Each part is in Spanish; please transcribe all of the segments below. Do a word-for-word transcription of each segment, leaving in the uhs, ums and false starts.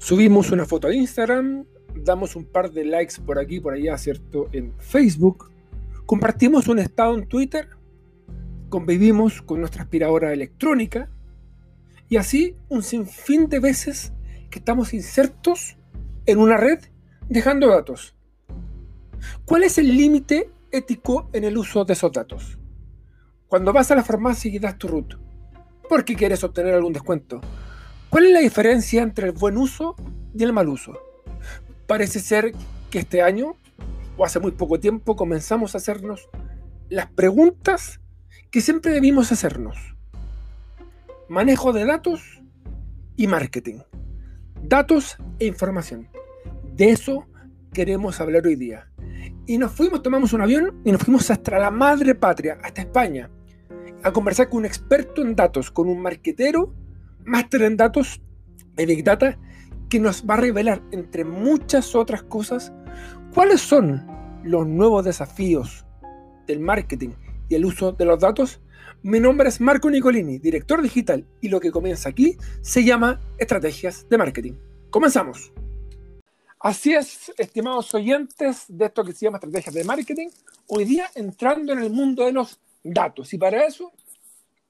Subimos una foto a Instagram, damos un par de likes por aquí y por allá, ¿cierto?, en Facebook, compartimos un estado en Twitter, convivimos con nuestra aspiradora electrónica, y así un sinfín de veces que estamos insertos en una red dejando datos. ¿Cuál es el límite ético en el uso de esos datos? Cuando vas a la farmacia y das tu R U T porque quieres obtener algún descuento, ¿cuál es la diferencia entre el buen uso y el mal uso? Parece ser que este año, o hace muy poco tiempo, comenzamos a hacernos las preguntas que siempre debimos hacernos. Manejo de datos y marketing. Datos e información. De eso queremos hablar hoy día. Y nos fuimos, tomamos un avión y nos fuimos hasta la madre patria, hasta España, a conversar con un experto en datos, con un marketero, máster en datos y Big Data, que nos va a revelar, entre muchas otras cosas, cuáles son los nuevos desafíos del marketing y el uso de los datos. Mi nombre es Marco Nicolini, director digital, y lo que comienza aquí se llama Estrategias de Marketing. ¡Comenzamos! Así es, estimados oyentes de esto que se llama Estrategias de Marketing, hoy día entrando en el mundo de los datos. Y para eso,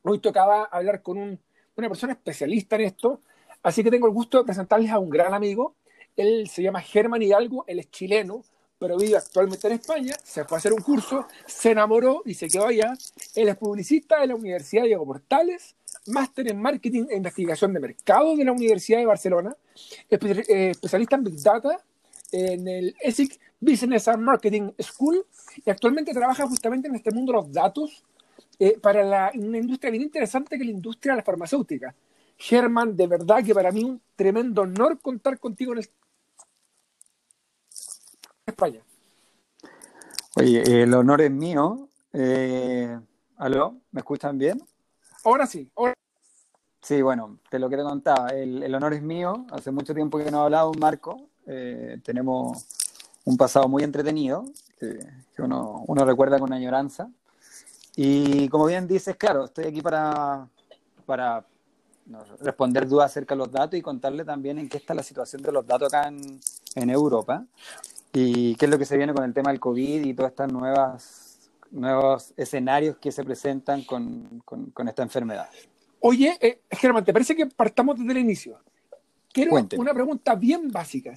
hoy tocaba hablar con un, una persona especialista en esto, así que tengo el gusto de presentarles a un gran amigo. Él se llama Germán Hidalgo, él es chileno, pero vive actualmente en España, se fue a hacer un curso, se enamoró y se quedó allá. Él es publicista de la Universidad Diego Portales, máster en Marketing e Investigación de Mercado de la Universidad de Barcelona, espe- eh, especialista en Big Data en el E S I C Business and Marketing School, y actualmente trabaja justamente en este mundo de los datos eh, para la, una industria bien interesante, que es la industria de la farmacéutica. Germán, de verdad que para mí un tremendo honor contar contigo en el España. Oye, el honor es mío. Eh, ¿Aló? ¿Me escuchan bien? Ahora sí. Ahora... Sí, bueno, te lo que te contaba. El, el honor es mío. Hace mucho tiempo que no he hablado, Marco. Eh, tenemos un pasado muy entretenido que, que uno, uno recuerda con añoranza. Y como bien dices, claro, estoy aquí para, para no, responder dudas acerca de los datos y contarle también en qué está la situación de los datos acá en, en Europa. Y qué es lo que se viene con el tema del COVID y todas estas nuevas nuevos escenarios que se presentan con, con, con esta enfermedad. Oye, eh, Germán, ¿te parece que partamos desde el inicio? Quiero Cuénteme. Una pregunta bien básica.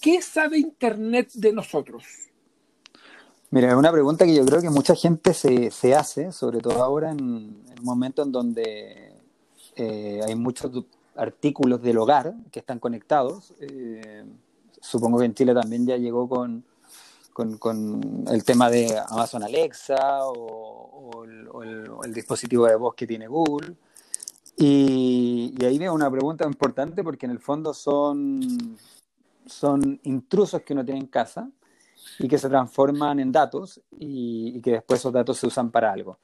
¿Qué sabe Internet de nosotros? Mira, es una pregunta que yo creo que mucha gente se, se hace, sobre todo ahora en, en un momento en donde eh, hay muchos artículos del hogar que están conectados. Eh, Supongo que en Chile también ya llegó con, con, con el tema de Amazon Alexa o, o, el, o, el, o el dispositivo de voz que tiene Google. Y, y ahí veo una pregunta importante, porque en el fondo son, son intrusos que uno tiene en casa y que se transforman en datos y, y que después esos datos se usan para algo.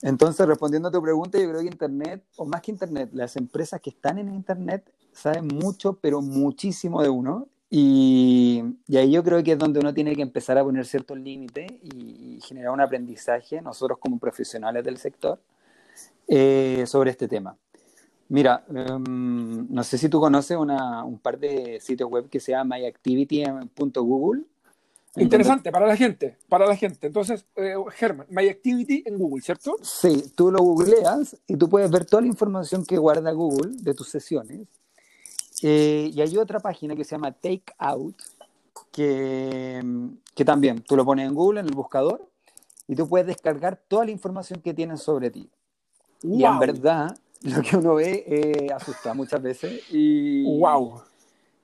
Entonces, respondiendo a tu pregunta, yo creo que Internet, o más que Internet, las empresas que están en Internet saben mucho, pero muchísimo de uno. Y, y ahí yo creo que es donde uno tiene que empezar a poner ciertos límites y, y generar un aprendizaje, nosotros como profesionales del sector, eh, sobre este tema. Mira, um, no sé si tú conoces una, un par de sitios web que se llama my activity punto google. Interesante, donde... para la gente, para la gente. Entonces, eh, Germán, myactivity en Google, ¿cierto? Sí, tú lo googleas y tú puedes ver toda la información que guarda Google de tus sesiones. Eh, y hay otra página que se llama Takeout, que, que también tú lo pones en Google, en el buscador, y tú puedes descargar toda la información que tienen sobre ti. ¡Wow! Y en verdad, lo que uno ve eh, asusta muchas veces y, ¡wow!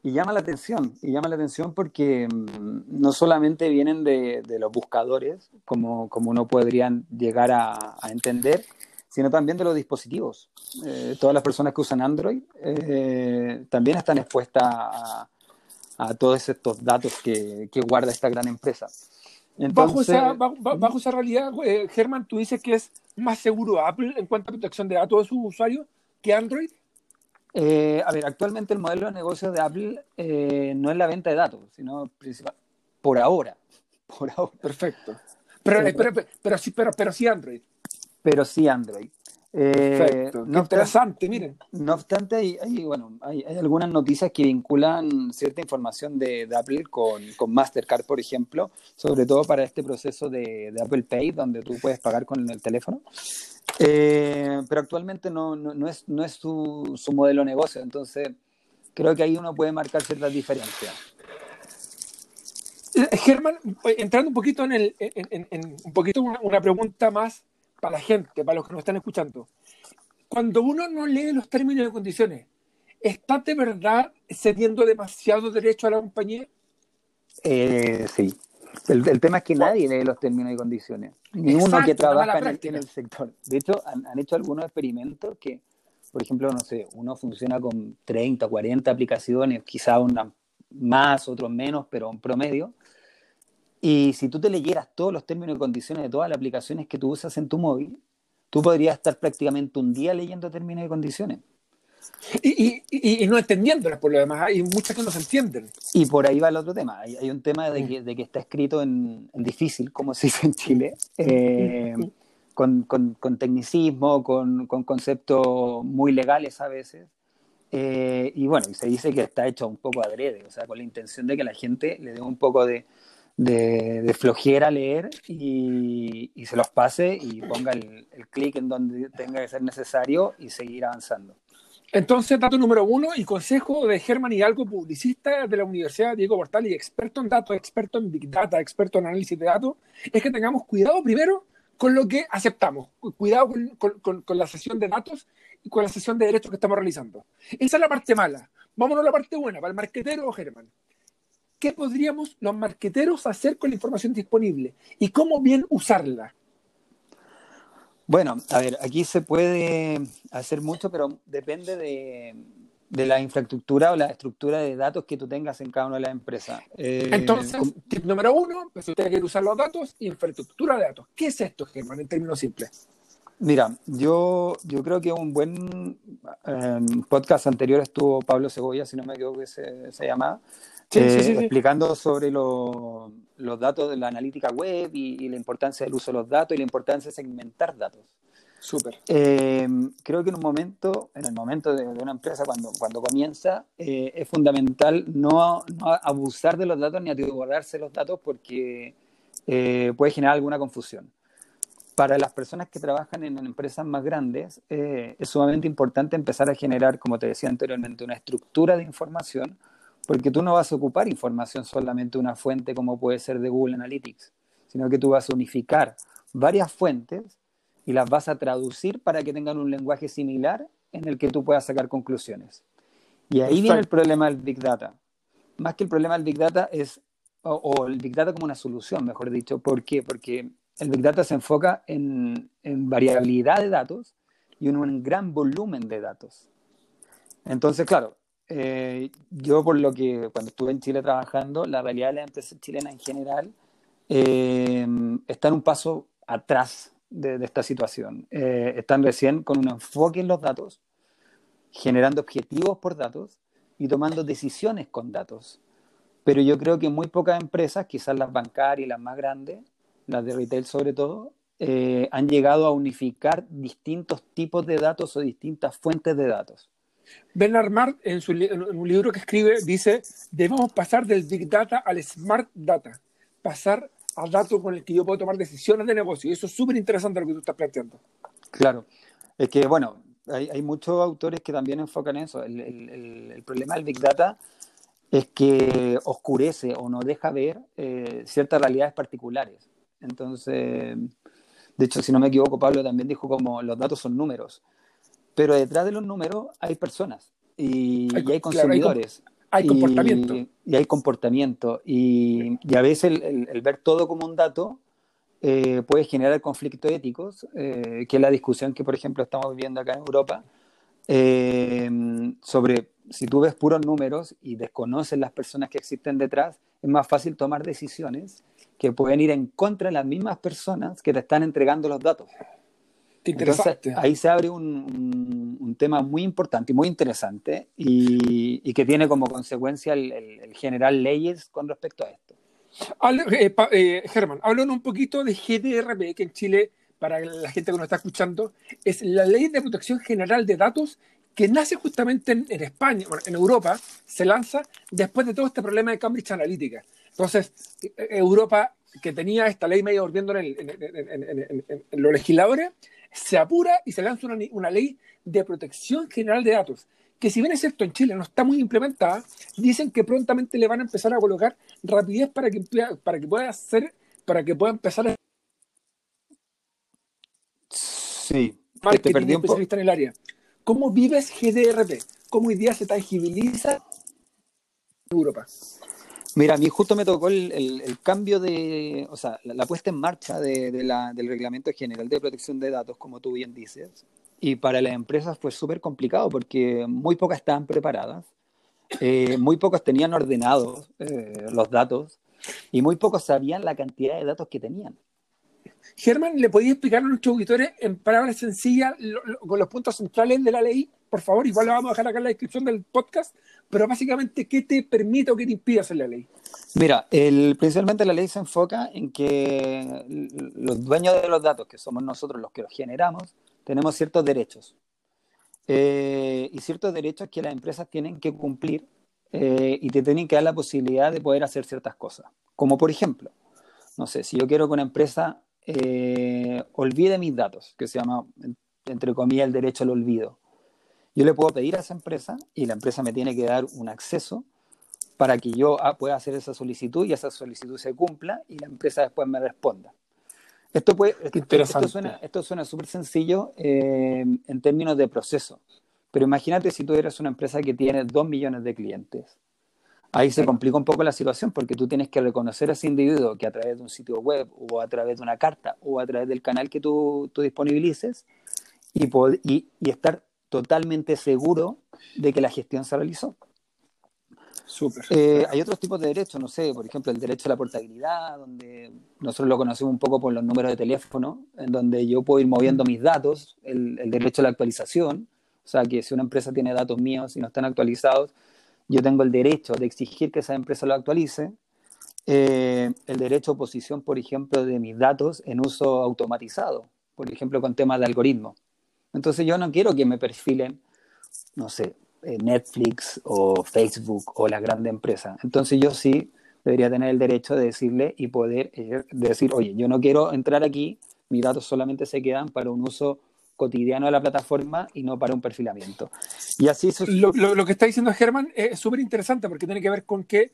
y llama la atención, y llama la atención porque mmm, no solamente vienen de, de los buscadores, como, como uno podría llegar a, a entender, sino también de los dispositivos. Eh, todas las personas que usan Android eh, también están expuestas a, a todos estos datos que, que guarda esta gran empresa. Entonces, bajo, esa, bajo, bajo esa realidad, eh, Germán, ¿tú dices que es más seguro Apple en cuanto a protección de datos de sus usuarios que Android? Eh, a ver, actualmente el modelo de negocio de Apple eh, no es la venta de datos, sino principal, por ahora. Por ahora. Perfecto. Pero, eh, pero, pero, pero, pero, pero, pero sí Android. Pero sí Android. Perfecto. Eh, no interesante, obstante, miren. No obstante, hay, hay, bueno, hay, hay algunas noticias que vinculan cierta información de, de Apple con, con Mastercard, por ejemplo, sobre todo para este proceso de, de Apple Pay, donde tú puedes pagar con el teléfono. Eh, pero actualmente no, no, no es, no es su, su modelo de negocio, entonces creo que ahí uno puede marcar ciertas diferencias. Germán, entrando un poquito en, el, en, en, en un poquito una, una pregunta más para la gente, para los que nos están escuchando. Cuando uno no lee los términos y condiciones, ¿está de verdad cediendo demasiado derecho a la compañía? Eh, sí. El, el tema es que ¿cuál? Nadie lee los términos y condiciones. Ninguno que trabaja en el, en el sector. De hecho, han, han hecho algunos experimentos que, por ejemplo, no sé, uno funciona con treinta, cuarenta aplicaciones, quizá una más, otros menos, pero en promedio. Y si tú te leyeras todos los términos y condiciones de todas las aplicaciones que tú usas en tu móvil, tú podrías estar prácticamente un día leyendo términos y condiciones. Y, y, y no entendiéndolas, por lo demás. Hay muchas que no se entienden. Y por ahí va el otro tema. Hay, hay un tema de que, de que está escrito en, en difícil, como se dice en Chile, eh, con, con, con tecnicismo, con, con conceptos muy legales a veces. Eh, y bueno, y se dice que está hecho un poco adrede, o sea, con la intención de que la gente le dé un poco de, de, de flojera a leer y, y se los pase y ponga el, el clic en donde tenga que ser necesario y seguir avanzando. Entonces, dato número uno y consejo de Germán Hidalgo, publicista de la Universidad Diego Portales y experto en datos, experto en Big Data, experto en análisis de datos, es que tengamos cuidado primero con lo que aceptamos, cuidado con, con, con, con la sesión de datos y con la sesión de derechos que estamos realizando. Esa es la parte mala. Vámonos a la parte buena, para el marquetero, Germán. ¿Qué podríamos los marqueteros hacer con la información disponible? ¿Y cómo bien usarla? Bueno, a ver, aquí se puede hacer mucho, pero depende de, de la infraestructura o la estructura de datos que tú tengas en cada una de las empresas. Eh, Entonces, ¿cómo? Tip número uno, pues usted quiere usar los datos y infraestructura de datos. ¿Qué es esto, Germán, en términos simples? Mira, yo, yo creo que un buen eh, podcast anterior estuvo Pablo Segovia, si no me equivoco que se, se llamaba, sí, eh, sí, sí, sí. explicando sobre lo, los datos de la analítica web y, y la importancia del uso de los datos y la importancia de segmentar datos. Súper. Eh, creo que en un momento, en el momento de, de una empresa, cuando, cuando comienza, eh, es fundamental no, no abusar de los datos ni atiborrarse los datos porque eh, puede generar alguna confusión. Para las personas que trabajan en empresas más grandes, eh, es sumamente importante empezar a generar, como te decía anteriormente, una estructura de información, porque tú no vas a ocupar información solamente una fuente como puede ser de Google Analytics, sino que tú vas a unificar varias fuentes y las vas a traducir para que tengan un lenguaje similar en el que tú puedas sacar conclusiones. Y ahí viene el problema del Big Data. Más que el problema del Big Data es, o, o el Big Data como una solución, mejor dicho. ¿Por qué? Porque el Big Data se enfoca en, en variabilidad de datos y en un gran volumen de datos. Entonces, claro, eh, yo por lo que cuando estuve en Chile trabajando, la realidad de las empresas chilenas en general eh, están un paso atrás de, de esta situación. Eh, están recién con un enfoque en los datos, generando objetivos por datos y tomando decisiones con datos. Pero yo creo que muy pocas empresas, quizás las bancarias y las más grandes, las de retail sobre todo, eh, han llegado a unificar distintos tipos de datos o distintas fuentes de datos. Bernard Marr, en, su li- en un libro que escribe, dice, debemos pasar del Big Data al Smart Data, pasar a datos con el que yo puedo tomar decisiones de negocio. Y eso es súper interesante lo que tú estás planteando. Claro. Es que, bueno, hay, hay muchos autores que también enfocan en eso. El, el, el, el problema del Big Data es que oscurece o no deja ver eh, ciertas realidades particulares. Entonces, de hecho, si no me equivoco, Pablo también dijo como los datos son números, pero detrás de los números hay personas y hay, y hay consumidores, claro, hay, hay comportamiento y, y hay comportamiento y, y a veces el, el, el ver todo como un dato eh, puede generar conflictos éticos, eh, que es la discusión que por ejemplo estamos viviendo acá en Europa eh, sobre si tú ves puros números y desconoces las personas que existen detrás, es más fácil tomar decisiones que pueden ir en contra de las mismas personas que te están entregando los datos. Qué interesante. Entonces, ahí se abre un, un, un tema muy importante y muy interesante y, y que tiene como consecuencia el, el, el generar leyes con respecto a esto. Hablo, eh, pa, eh, Germán, háblanos un poquito de G D P R, que en Chile para la gente que nos está escuchando, es la Ley de Protección General de Datos, que nace justamente en, en España, bueno, en Europa, se lanza después de todo este problema de Cambridge Analytica. Entonces, Europa, que tenía esta ley medio hirviendo en, en, en, en, en, en los legisladores, se apura y se lanza una, una ley de protección general de datos, que si bien es cierto en Chile no está muy implementada, dicen que prontamente le van a empezar a colocar rapidez para que, para que pueda hacer, para que pueda empezar a... Sí, te perdí un poco. En el área. ¿Cómo vives G D R P? ¿Cómo hoy día se tangibiliza en Europa? Mira, a mí justo me tocó el, el, el cambio de, o sea, la, la puesta en marcha de, de la, del Reglamento General de Protección de Datos, como tú bien dices, y para las empresas fue súper complicado porque muy pocas estaban preparadas, eh, muy pocos tenían ordenados eh, los datos y muy pocos sabían la cantidad de datos que tenían. Germán, ¿le podías explicar a nuestros auditores en palabras sencillas lo, lo, con los puntos centrales de la ley? Por favor, igual lo vamos a dejar acá en la descripción del podcast, pero básicamente, ¿qué te permite o qué te impide hacer la ley? Mira, el, principalmente la ley se enfoca en que los dueños de los datos, que somos nosotros los que los generamos, tenemos ciertos derechos. Eh, y ciertos derechos que las empresas tienen que cumplir eh, y te tienen que dar la posibilidad de poder hacer ciertas cosas. Como por ejemplo, no sé, si yo quiero que una empresa Eh, olvide mis datos, que se llama, entre comillas, el derecho al olvido. Yo le puedo pedir a esa empresa y la empresa me tiene que dar un acceso para que yo pueda hacer esa solicitud y esa solicitud se cumpla y la empresa después me responda. Esto puede, esto suena, esto suena súper sencillo eh, en términos de proceso, pero imagínate si tú eres una empresa que tiene dos millones de clientes. Ahí se complica un poco la situación porque tú tienes que reconocer a ese individuo que a través de un sitio web o a través de una carta o a través del canal que tú, tú disponibilices y, y, y estar totalmente seguro de que la gestión se realizó. Súper. Eh, hay otros tipos de derechos, no sé, por ejemplo, el derecho a la portabilidad, donde nosotros lo conocemos un poco por los números de teléfono, en donde yo puedo ir moviendo mis datos, el, el derecho a la actualización, o sea, que si una empresa tiene datos míos y no están actualizados, yo tengo el derecho de exigir que esa empresa lo actualice, eh, el derecho a oposición, por ejemplo, de mis datos en uso automatizado, por ejemplo, con temas de algoritmo. Entonces yo no quiero que me perfilen, no sé, Netflix o Facebook o las grandes empresas. Entonces yo sí debería tener el derecho de decirle y poder eh, decir, oye, yo no quiero entrar aquí, mis datos solamente se quedan para un uso cotidiano de la plataforma y no para un perfilamiento. Y así su- lo, lo, lo que está diciendo Germán es súper interesante porque tiene que ver con que,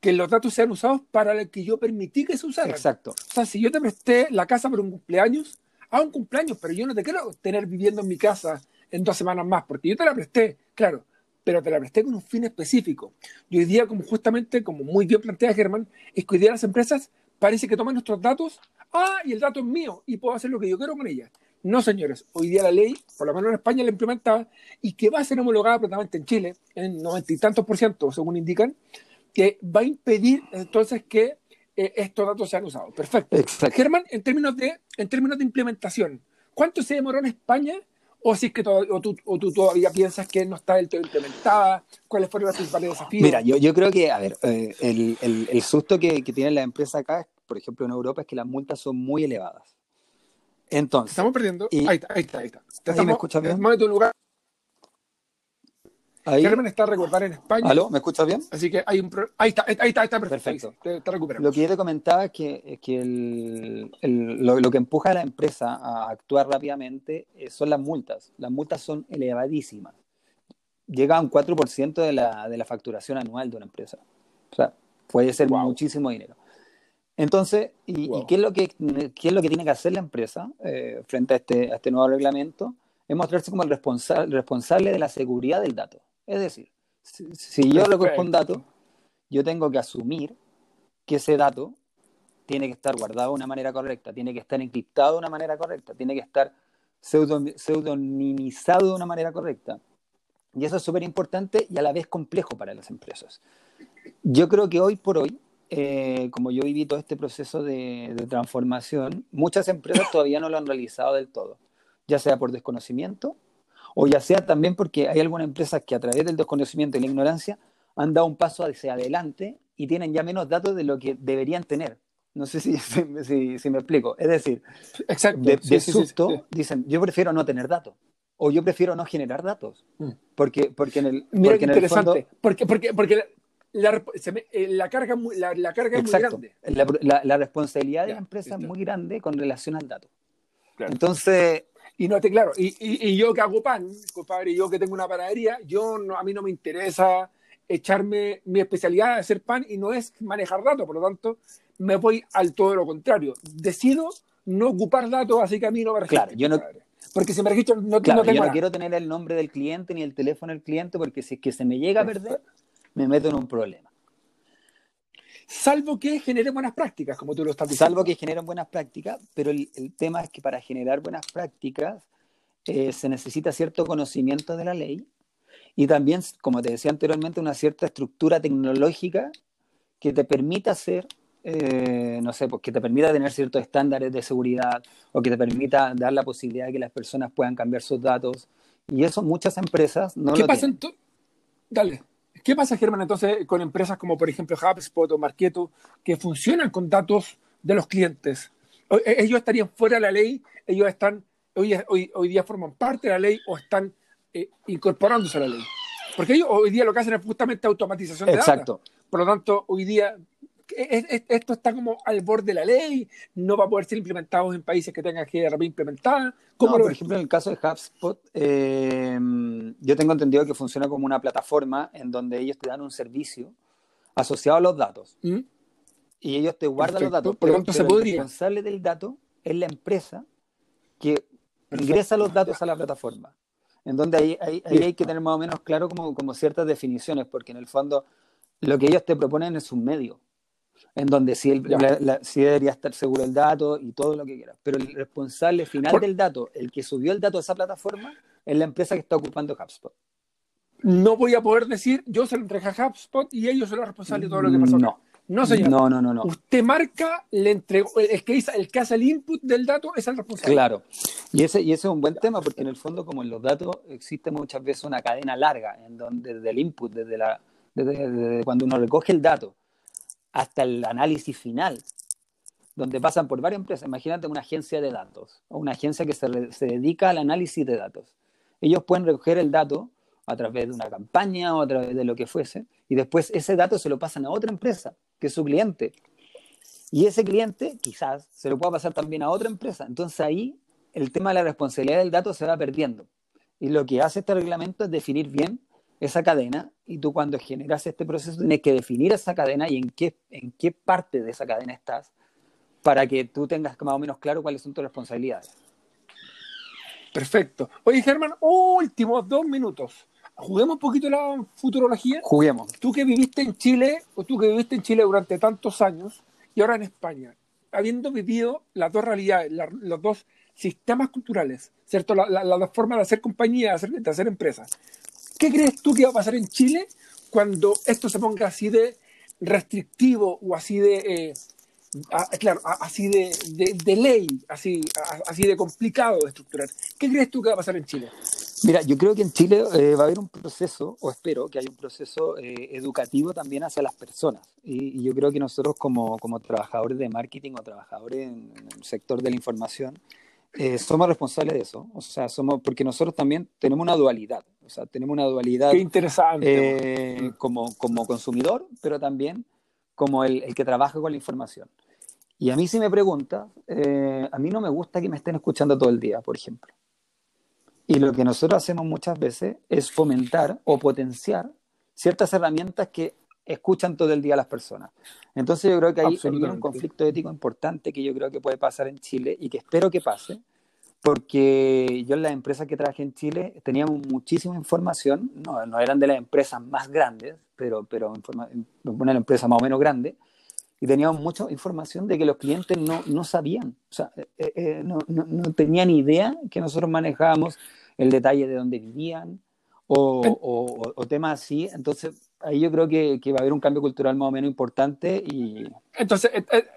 que los datos sean usados para lo que yo permití que se usaran. Exacto. O sea, si yo te presté la casa para un cumpleaños, a un cumpleaños, pero yo no te quiero tener viviendo en mi casa en dos semanas más, porque yo te la presté, claro, pero te la presté con un fin específico. Y hoy día, como justamente, como muy bien plantea Germán, es que hoy día las empresas parece que toman nuestros datos, ah, y el dato es mío, y puedo hacer lo que yo quiero con ellas. No, señores, hoy día la ley, por lo menos en España la implementada, y que va a ser homologada plenamente en Chile, en noventa y tantos por ciento, según indican, que va a impedir entonces que eh, estos datos sean usados. Perfecto. Exacto. Germán, en términos de en términos de implementación, ¿cuánto se demoró en España? ¿O si es que to- o tú, o tú todavía piensas que no está del todo implementada? ¿Cuáles fueron los principales desafíos? Mira, yo, yo creo que, a ver, eh, el, el, el susto que, que tienen las empresas acá, por ejemplo en Europa, es que las multas son muy elevadas. Entonces, te estamos perdiendo. Y, ahí está, ahí está. Ahí está. Te estamos, ¿me escuchas bien? De tu lugar. Ahí. Germán está a recordar en España. ¿Aló? ¿Me escuchas bien? Así que hay un pro... ahí está, ahí está, ahí está perfecto. perfecto. Te, te recuperamos. Lo que yo te comentaba es que, es que el, el, lo, lo que empuja a la empresa a actuar rápidamente son las multas. Las multas son elevadísimas. Llega a un cuatro por ciento de la, de la facturación anual de una empresa. O sea, puede ser wow. muchísimo dinero. Entonces, ¿y, wow. ¿y qué es lo que, qué es lo que tiene que hacer la empresa eh, frente a este, a este nuevo reglamento? Es mostrarse como el responsa- responsable de la seguridad del dato. Es decir, si, si yo recojo un dato, yo tengo que asumir que ese dato tiene que estar guardado de una manera correcta, tiene que estar encriptado de una manera correcta, tiene que estar pseudo- pseudonimizado de una manera correcta. Y eso es súper importante y a la vez complejo para las empresas. Yo creo que hoy por hoy, Eh, como yo viví todo este proceso de, de transformación, muchas empresas todavía no lo han realizado del todo, ya sea por desconocimiento o ya sea también porque hay algunas empresas que a través del desconocimiento y la ignorancia han dado un paso hacia adelante y tienen ya menos datos de lo que deberían tener No sé si, si, si me explico. Es decir, exacto, de, sí, de sí, susto sí, sí. dicen, yo prefiero no tener datos. O yo prefiero no generar datos. Porque, porque en el, Mira porque en el fondo... Porque, porque, porque la, se me, la carga, la, la carga exacto, es muy grande. La, la, la responsabilidad ya, de la empresa está. es muy grande con relación al dato. Claro. Entonces... Y no te, claro, y, y, y yo que hago pan, compadre, yo que tengo una panadería, yo no, a mí no me interesa echarme mi especialidad de hacer pan y no es manejar datos, por lo tanto, me voy al todo lo contrario. Decido no ocupar datos, así que a mí no me registro. Claro, yo no, porque si me registro, no, claro, no tengo yo no nada. Quiero tener el nombre del cliente ni el teléfono del cliente, porque si es que se me llega a perder, me meto en un problema. Salvo que generen buenas prácticas, como tú lo estás diciendo. Salvo que generen buenas prácticas, pero el, el tema es que para generar buenas prácticas eh, se necesita cierto conocimiento de la ley y también, como te decía anteriormente, una cierta estructura tecnológica que te permita hacer, eh, no sé, pues, que te permita tener ciertos estándares de seguridad o que te permita dar la posibilidad de que las personas puedan cambiar sus datos. Y eso muchas empresas no lo tienen. ¿Qué pasa? Dale. ¿Qué pasa, Germán, entonces, con empresas como, por ejemplo, HubSpot o Marketo, que funcionan con datos de los clientes? ¿Ellos estarían fuera de la ley? ¿Ellos están hoy, hoy, hoy día forman parte de la ley o están eh, incorporándose a la ley? Porque ellos hoy día lo que hacen es justamente automatización de Exacto. datos. Por lo tanto, hoy día es, es, esto está como al borde de la ley, no va a poder ser implementado en países que tengan G D P R implementada. No, por ejemplo, en el caso de HubSpot, eh, yo tengo entendido que funciona como una plataforma en donde ellos te dan un servicio asociado a los datos. ¿Mm? Y ellos te guardan Perfecto. los datos. Por lo tanto, se podría. El responsable del dato es la empresa que Perfecto. ingresa los datos a la plataforma. En donde ahí, ahí, ahí hay que tener más o menos claro como, como ciertas definiciones, porque en el fondo lo que ellos te proponen es un medio. En donde sí, el, la, la, sí debería estar seguro el dato y todo lo que quieras. Pero el responsable final Por... del dato, el que subió el dato a esa plataforma, es la empresa que está ocupando HubSpot. No voy a poder decir, yo se lo entregué a HubSpot y ellos son los responsables de todo lo que pasó. No, no señor. No, no, no, no. Usted marca, le entregó, el que, hizo, el que hace el input del dato es el responsable. Claro. Y ese, y ese es un buen tema porque en el fondo, como en los datos, existe muchas veces una cadena larga en donde desde el input, desde, la, desde, desde cuando uno recoge el dato, hasta el análisis final, donde pasan por varias empresas. Imagínate una agencia de datos, o una agencia que se, se dedica al análisis de datos. Ellos pueden recoger el dato a través de una campaña o a través de lo que fuese, y después ese dato se lo pasan a otra empresa, que es su cliente. Y ese cliente, quizás, se lo pueda pasar también a otra empresa. Entonces ahí, el tema de la responsabilidad del dato se va perdiendo. Y lo que hace este reglamento es definir bien esa cadena, y tú cuando generas este proceso tienes que definir esa cadena y en qué, en qué parte de esa cadena estás para que tú tengas más o menos claro cuáles son tus responsabilidades. Perfecto. Oye, Germán, últimos dos minutos. ¿Juguemos un poquito la futurología? Juguemos. Tú que viviste en Chile, o tú que viviste en Chile durante tantos años y ahora en España, habiendo vivido las dos realidades, la, los dos sistemas culturales, ¿cierto? La, la, la, la forma de hacer compañía, de hacer, de hacer empresas. ¿Qué crees tú que va a pasar en Chile cuando esto se ponga así de restrictivo o así de, eh, a, claro, a, así de, de, de ley, así, a, así de complicado de estructurar? ¿Qué crees tú que va a pasar en Chile? Mira, yo creo que en Chile eh, va a haber un proceso, o espero que haya un proceso eh, educativo también hacia las personas. Y, y yo creo que nosotros como, como trabajadores de marketing o trabajadores en, en el sector de la información, Eh, somos responsables de eso, o sea, somos porque nosotros también tenemos una dualidad, o sea, tenemos una dualidad. Qué interesante. Eh, como, como consumidor, pero también como el, el que trabaja con la información. Y a mí si me preguntas, eh, a mí no me gusta que me estén escuchando todo el día, por ejemplo. Y lo que nosotros hacemos muchas veces es fomentar o potenciar ciertas herramientas que escuchan todo el día a las personas. Entonces yo creo que ahí hay un conflicto ético importante que yo creo que puede pasar en Chile y que espero que pase, porque yo en las empresas que trabajé en Chile teníamos muchísima información, no, no eran de las empresas más grandes, pero, pero informa, una empresa más o menos grande, y teníamos mucha información de que los clientes no, no sabían, o sea, eh, eh, no, no, no tenían idea que nosotros manejábamos el detalle de dónde vivían, O, o, o temas así. Entonces ahí yo creo que, que va a haber un cambio cultural más o menos importante. Y entonces,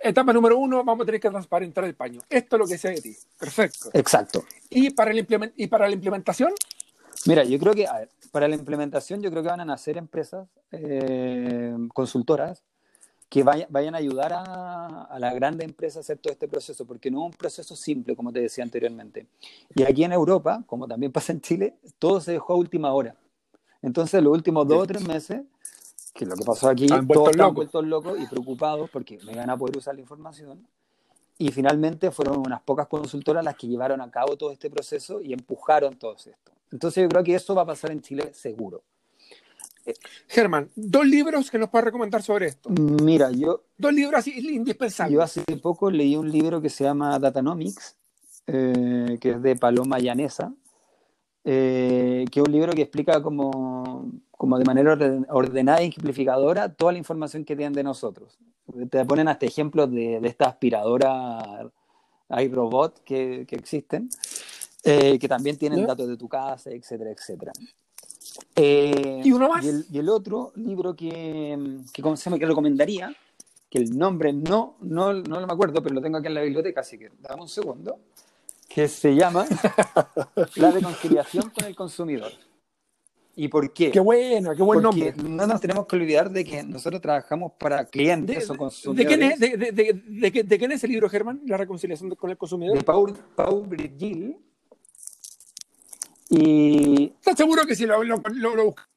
etapa número uno, vamos a tener que transparentar el paño, esto es lo que sé de ti. Perfecto. Exacto. ¿Y para, el implement- y para la implementación? Mira, yo creo que a ver, para la implementación yo creo que van a nacer empresas eh, consultoras que vayan, vayan a ayudar a, a las grandes empresas a hacer todo este proceso, porque no es un proceso simple, como te decía anteriormente. Y aquí en Europa, como también pasa en Chile, todo se dejó a última hora. Entonces, los últimos dos o tres meses, que lo que pasó aquí, están todos están vueltos locos y preocupados porque me van a poder usar la información. Y finalmente fueron unas pocas consultoras las que llevaron a cabo todo este proceso y empujaron todo esto. Entonces yo creo que eso va a pasar en Chile seguro. Germán, dos libros que nos puedas recomendar sobre esto. Mira, yo... Dos libros así indispensables. Yo hace poco leí un libro que se llama Datanomics, eh, que es de Paloma Llanesa, eh, que es un libro que explica como, como de manera ordenada y simplificadora toda la información que tienen de nosotros. Te ponen hasta ejemplos de, de esta aspiradora iRobot que, que existen, eh, que también tienen ¿sí? datos de tu casa, etcétera, etcétera. Eh, ¿Y uno más? Y el, y el otro libro que, que, que recomendaría, que el nombre no, no, no lo me acuerdo, pero lo tengo aquí en la biblioteca, así que dame un segundo, que se llama La Reconciliación con el Consumidor. ¿Y por qué? ¡Qué bueno! ¡Qué buen Porque nombre! No nos tenemos que olvidar de que nosotros trabajamos para clientes de, o consumidores. ¿De quién es, de, de, de, de, de, de quién es el libro, Germán? La Reconciliación con el Consumidor. De Pau, Pau Virgili. Y... ¿Estás seguro que si lo, lo, lo, lo buscas?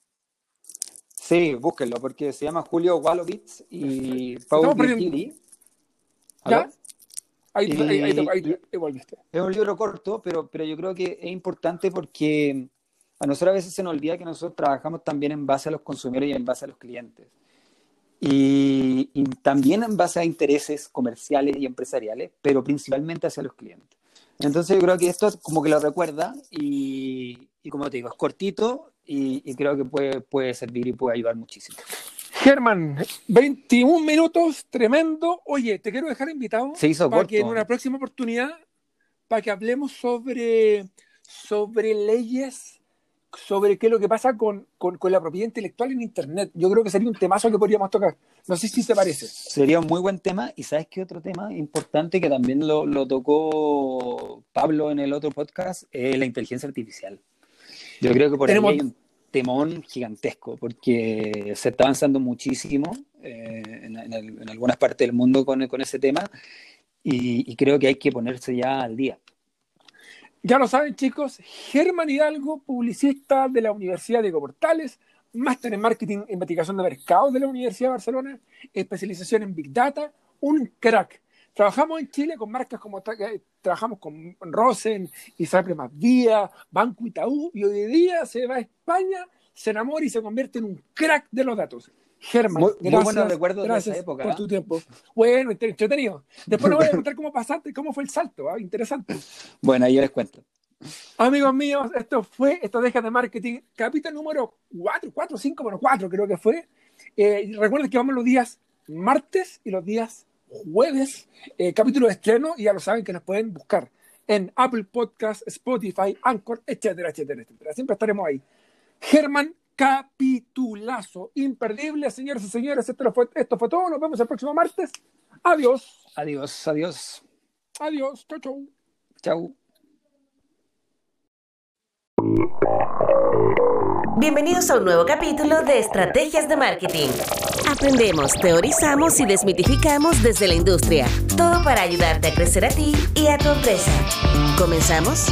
Sí, búsquenlo, porque se llama Julio Walowitz y Pau Virgili. ¿Ya? Ahí, y, ahí, ahí, ahí, ahí, ahí volviste. Es un libro corto, pero, pero yo creo que es importante porque... A nosotros a veces se nos olvida que nosotros trabajamos también en base a los consumidores y en base a los clientes. Y, y también en base a intereses comerciales y empresariales, pero principalmente hacia los clientes. Entonces yo creo que esto como que lo recuerda y, y como te digo, es cortito y, y creo que puede, puede servir y puede ayudar muchísimo. Germán, veintiún minutos, tremendo. Oye, te quiero dejar invitado Se hizo para corto. que en una próxima oportunidad, para que hablemos sobre, sobre leyes... sobre qué es lo que pasa con, con, con la propiedad intelectual en Internet. Yo creo que sería un temazo que podríamos tocar. No sé si te parece. Sería un muy buen tema. Y ¿sabes qué otro tema importante que también lo, lo tocó Pablo en el otro podcast? Eh, la inteligencia artificial. Yo creo que por Tenemos... ahí hay un temón gigantesco porque se está avanzando muchísimo eh, en, en, el, en algunas partes del mundo con, con ese tema y, y creo que hay que ponerse ya al día. Ya lo saben, chicos, Germán Hidalgo, publicista de la Universidad Diego Portales, máster en Marketing e Investigación de Mercados de la Universidad de Barcelona, especialización en Big Data, un crack. Trabajamos en Chile con marcas como tra- trabajamos con Rosen, Sapre Más Día, Banco Itaú, y hoy día se va a España, se enamora y se convierte en un crack de los datos. Germán, muy, gracias, muy buenos recuerdos de esa época, por ¿eh? tu tiempo. Bueno, entretenido. Después nos voy a contar cómo pasaste, cómo fue el salto, ¿eh? Interesante. Bueno, ahí yo les cuento. Amigos míos, esto fue Estrategias de Marketing, capítulo número cuatro, cuatro, cinco, bueno, cuatro creo que fue. Eh, recuerden que vamos los días martes y los días jueves, eh, capítulo de estreno, y ya lo saben que nos pueden buscar en Apple Podcast, Spotify, Anchor, etcétera, etcétera, etcétera. Siempre estaremos ahí. Germán, capitulazo, imperdible, señores y señores, esto fue, esto fue todo, nos vemos el próximo martes, adiós. Adiós, adiós. Adiós, chau, chau. Chau. Bienvenidos a un nuevo capítulo de Estrategias de Marketing. Aprendemos, teorizamos y desmitificamos desde la industria, todo para ayudarte a crecer a ti y a tu empresa. ¿Comenzamos?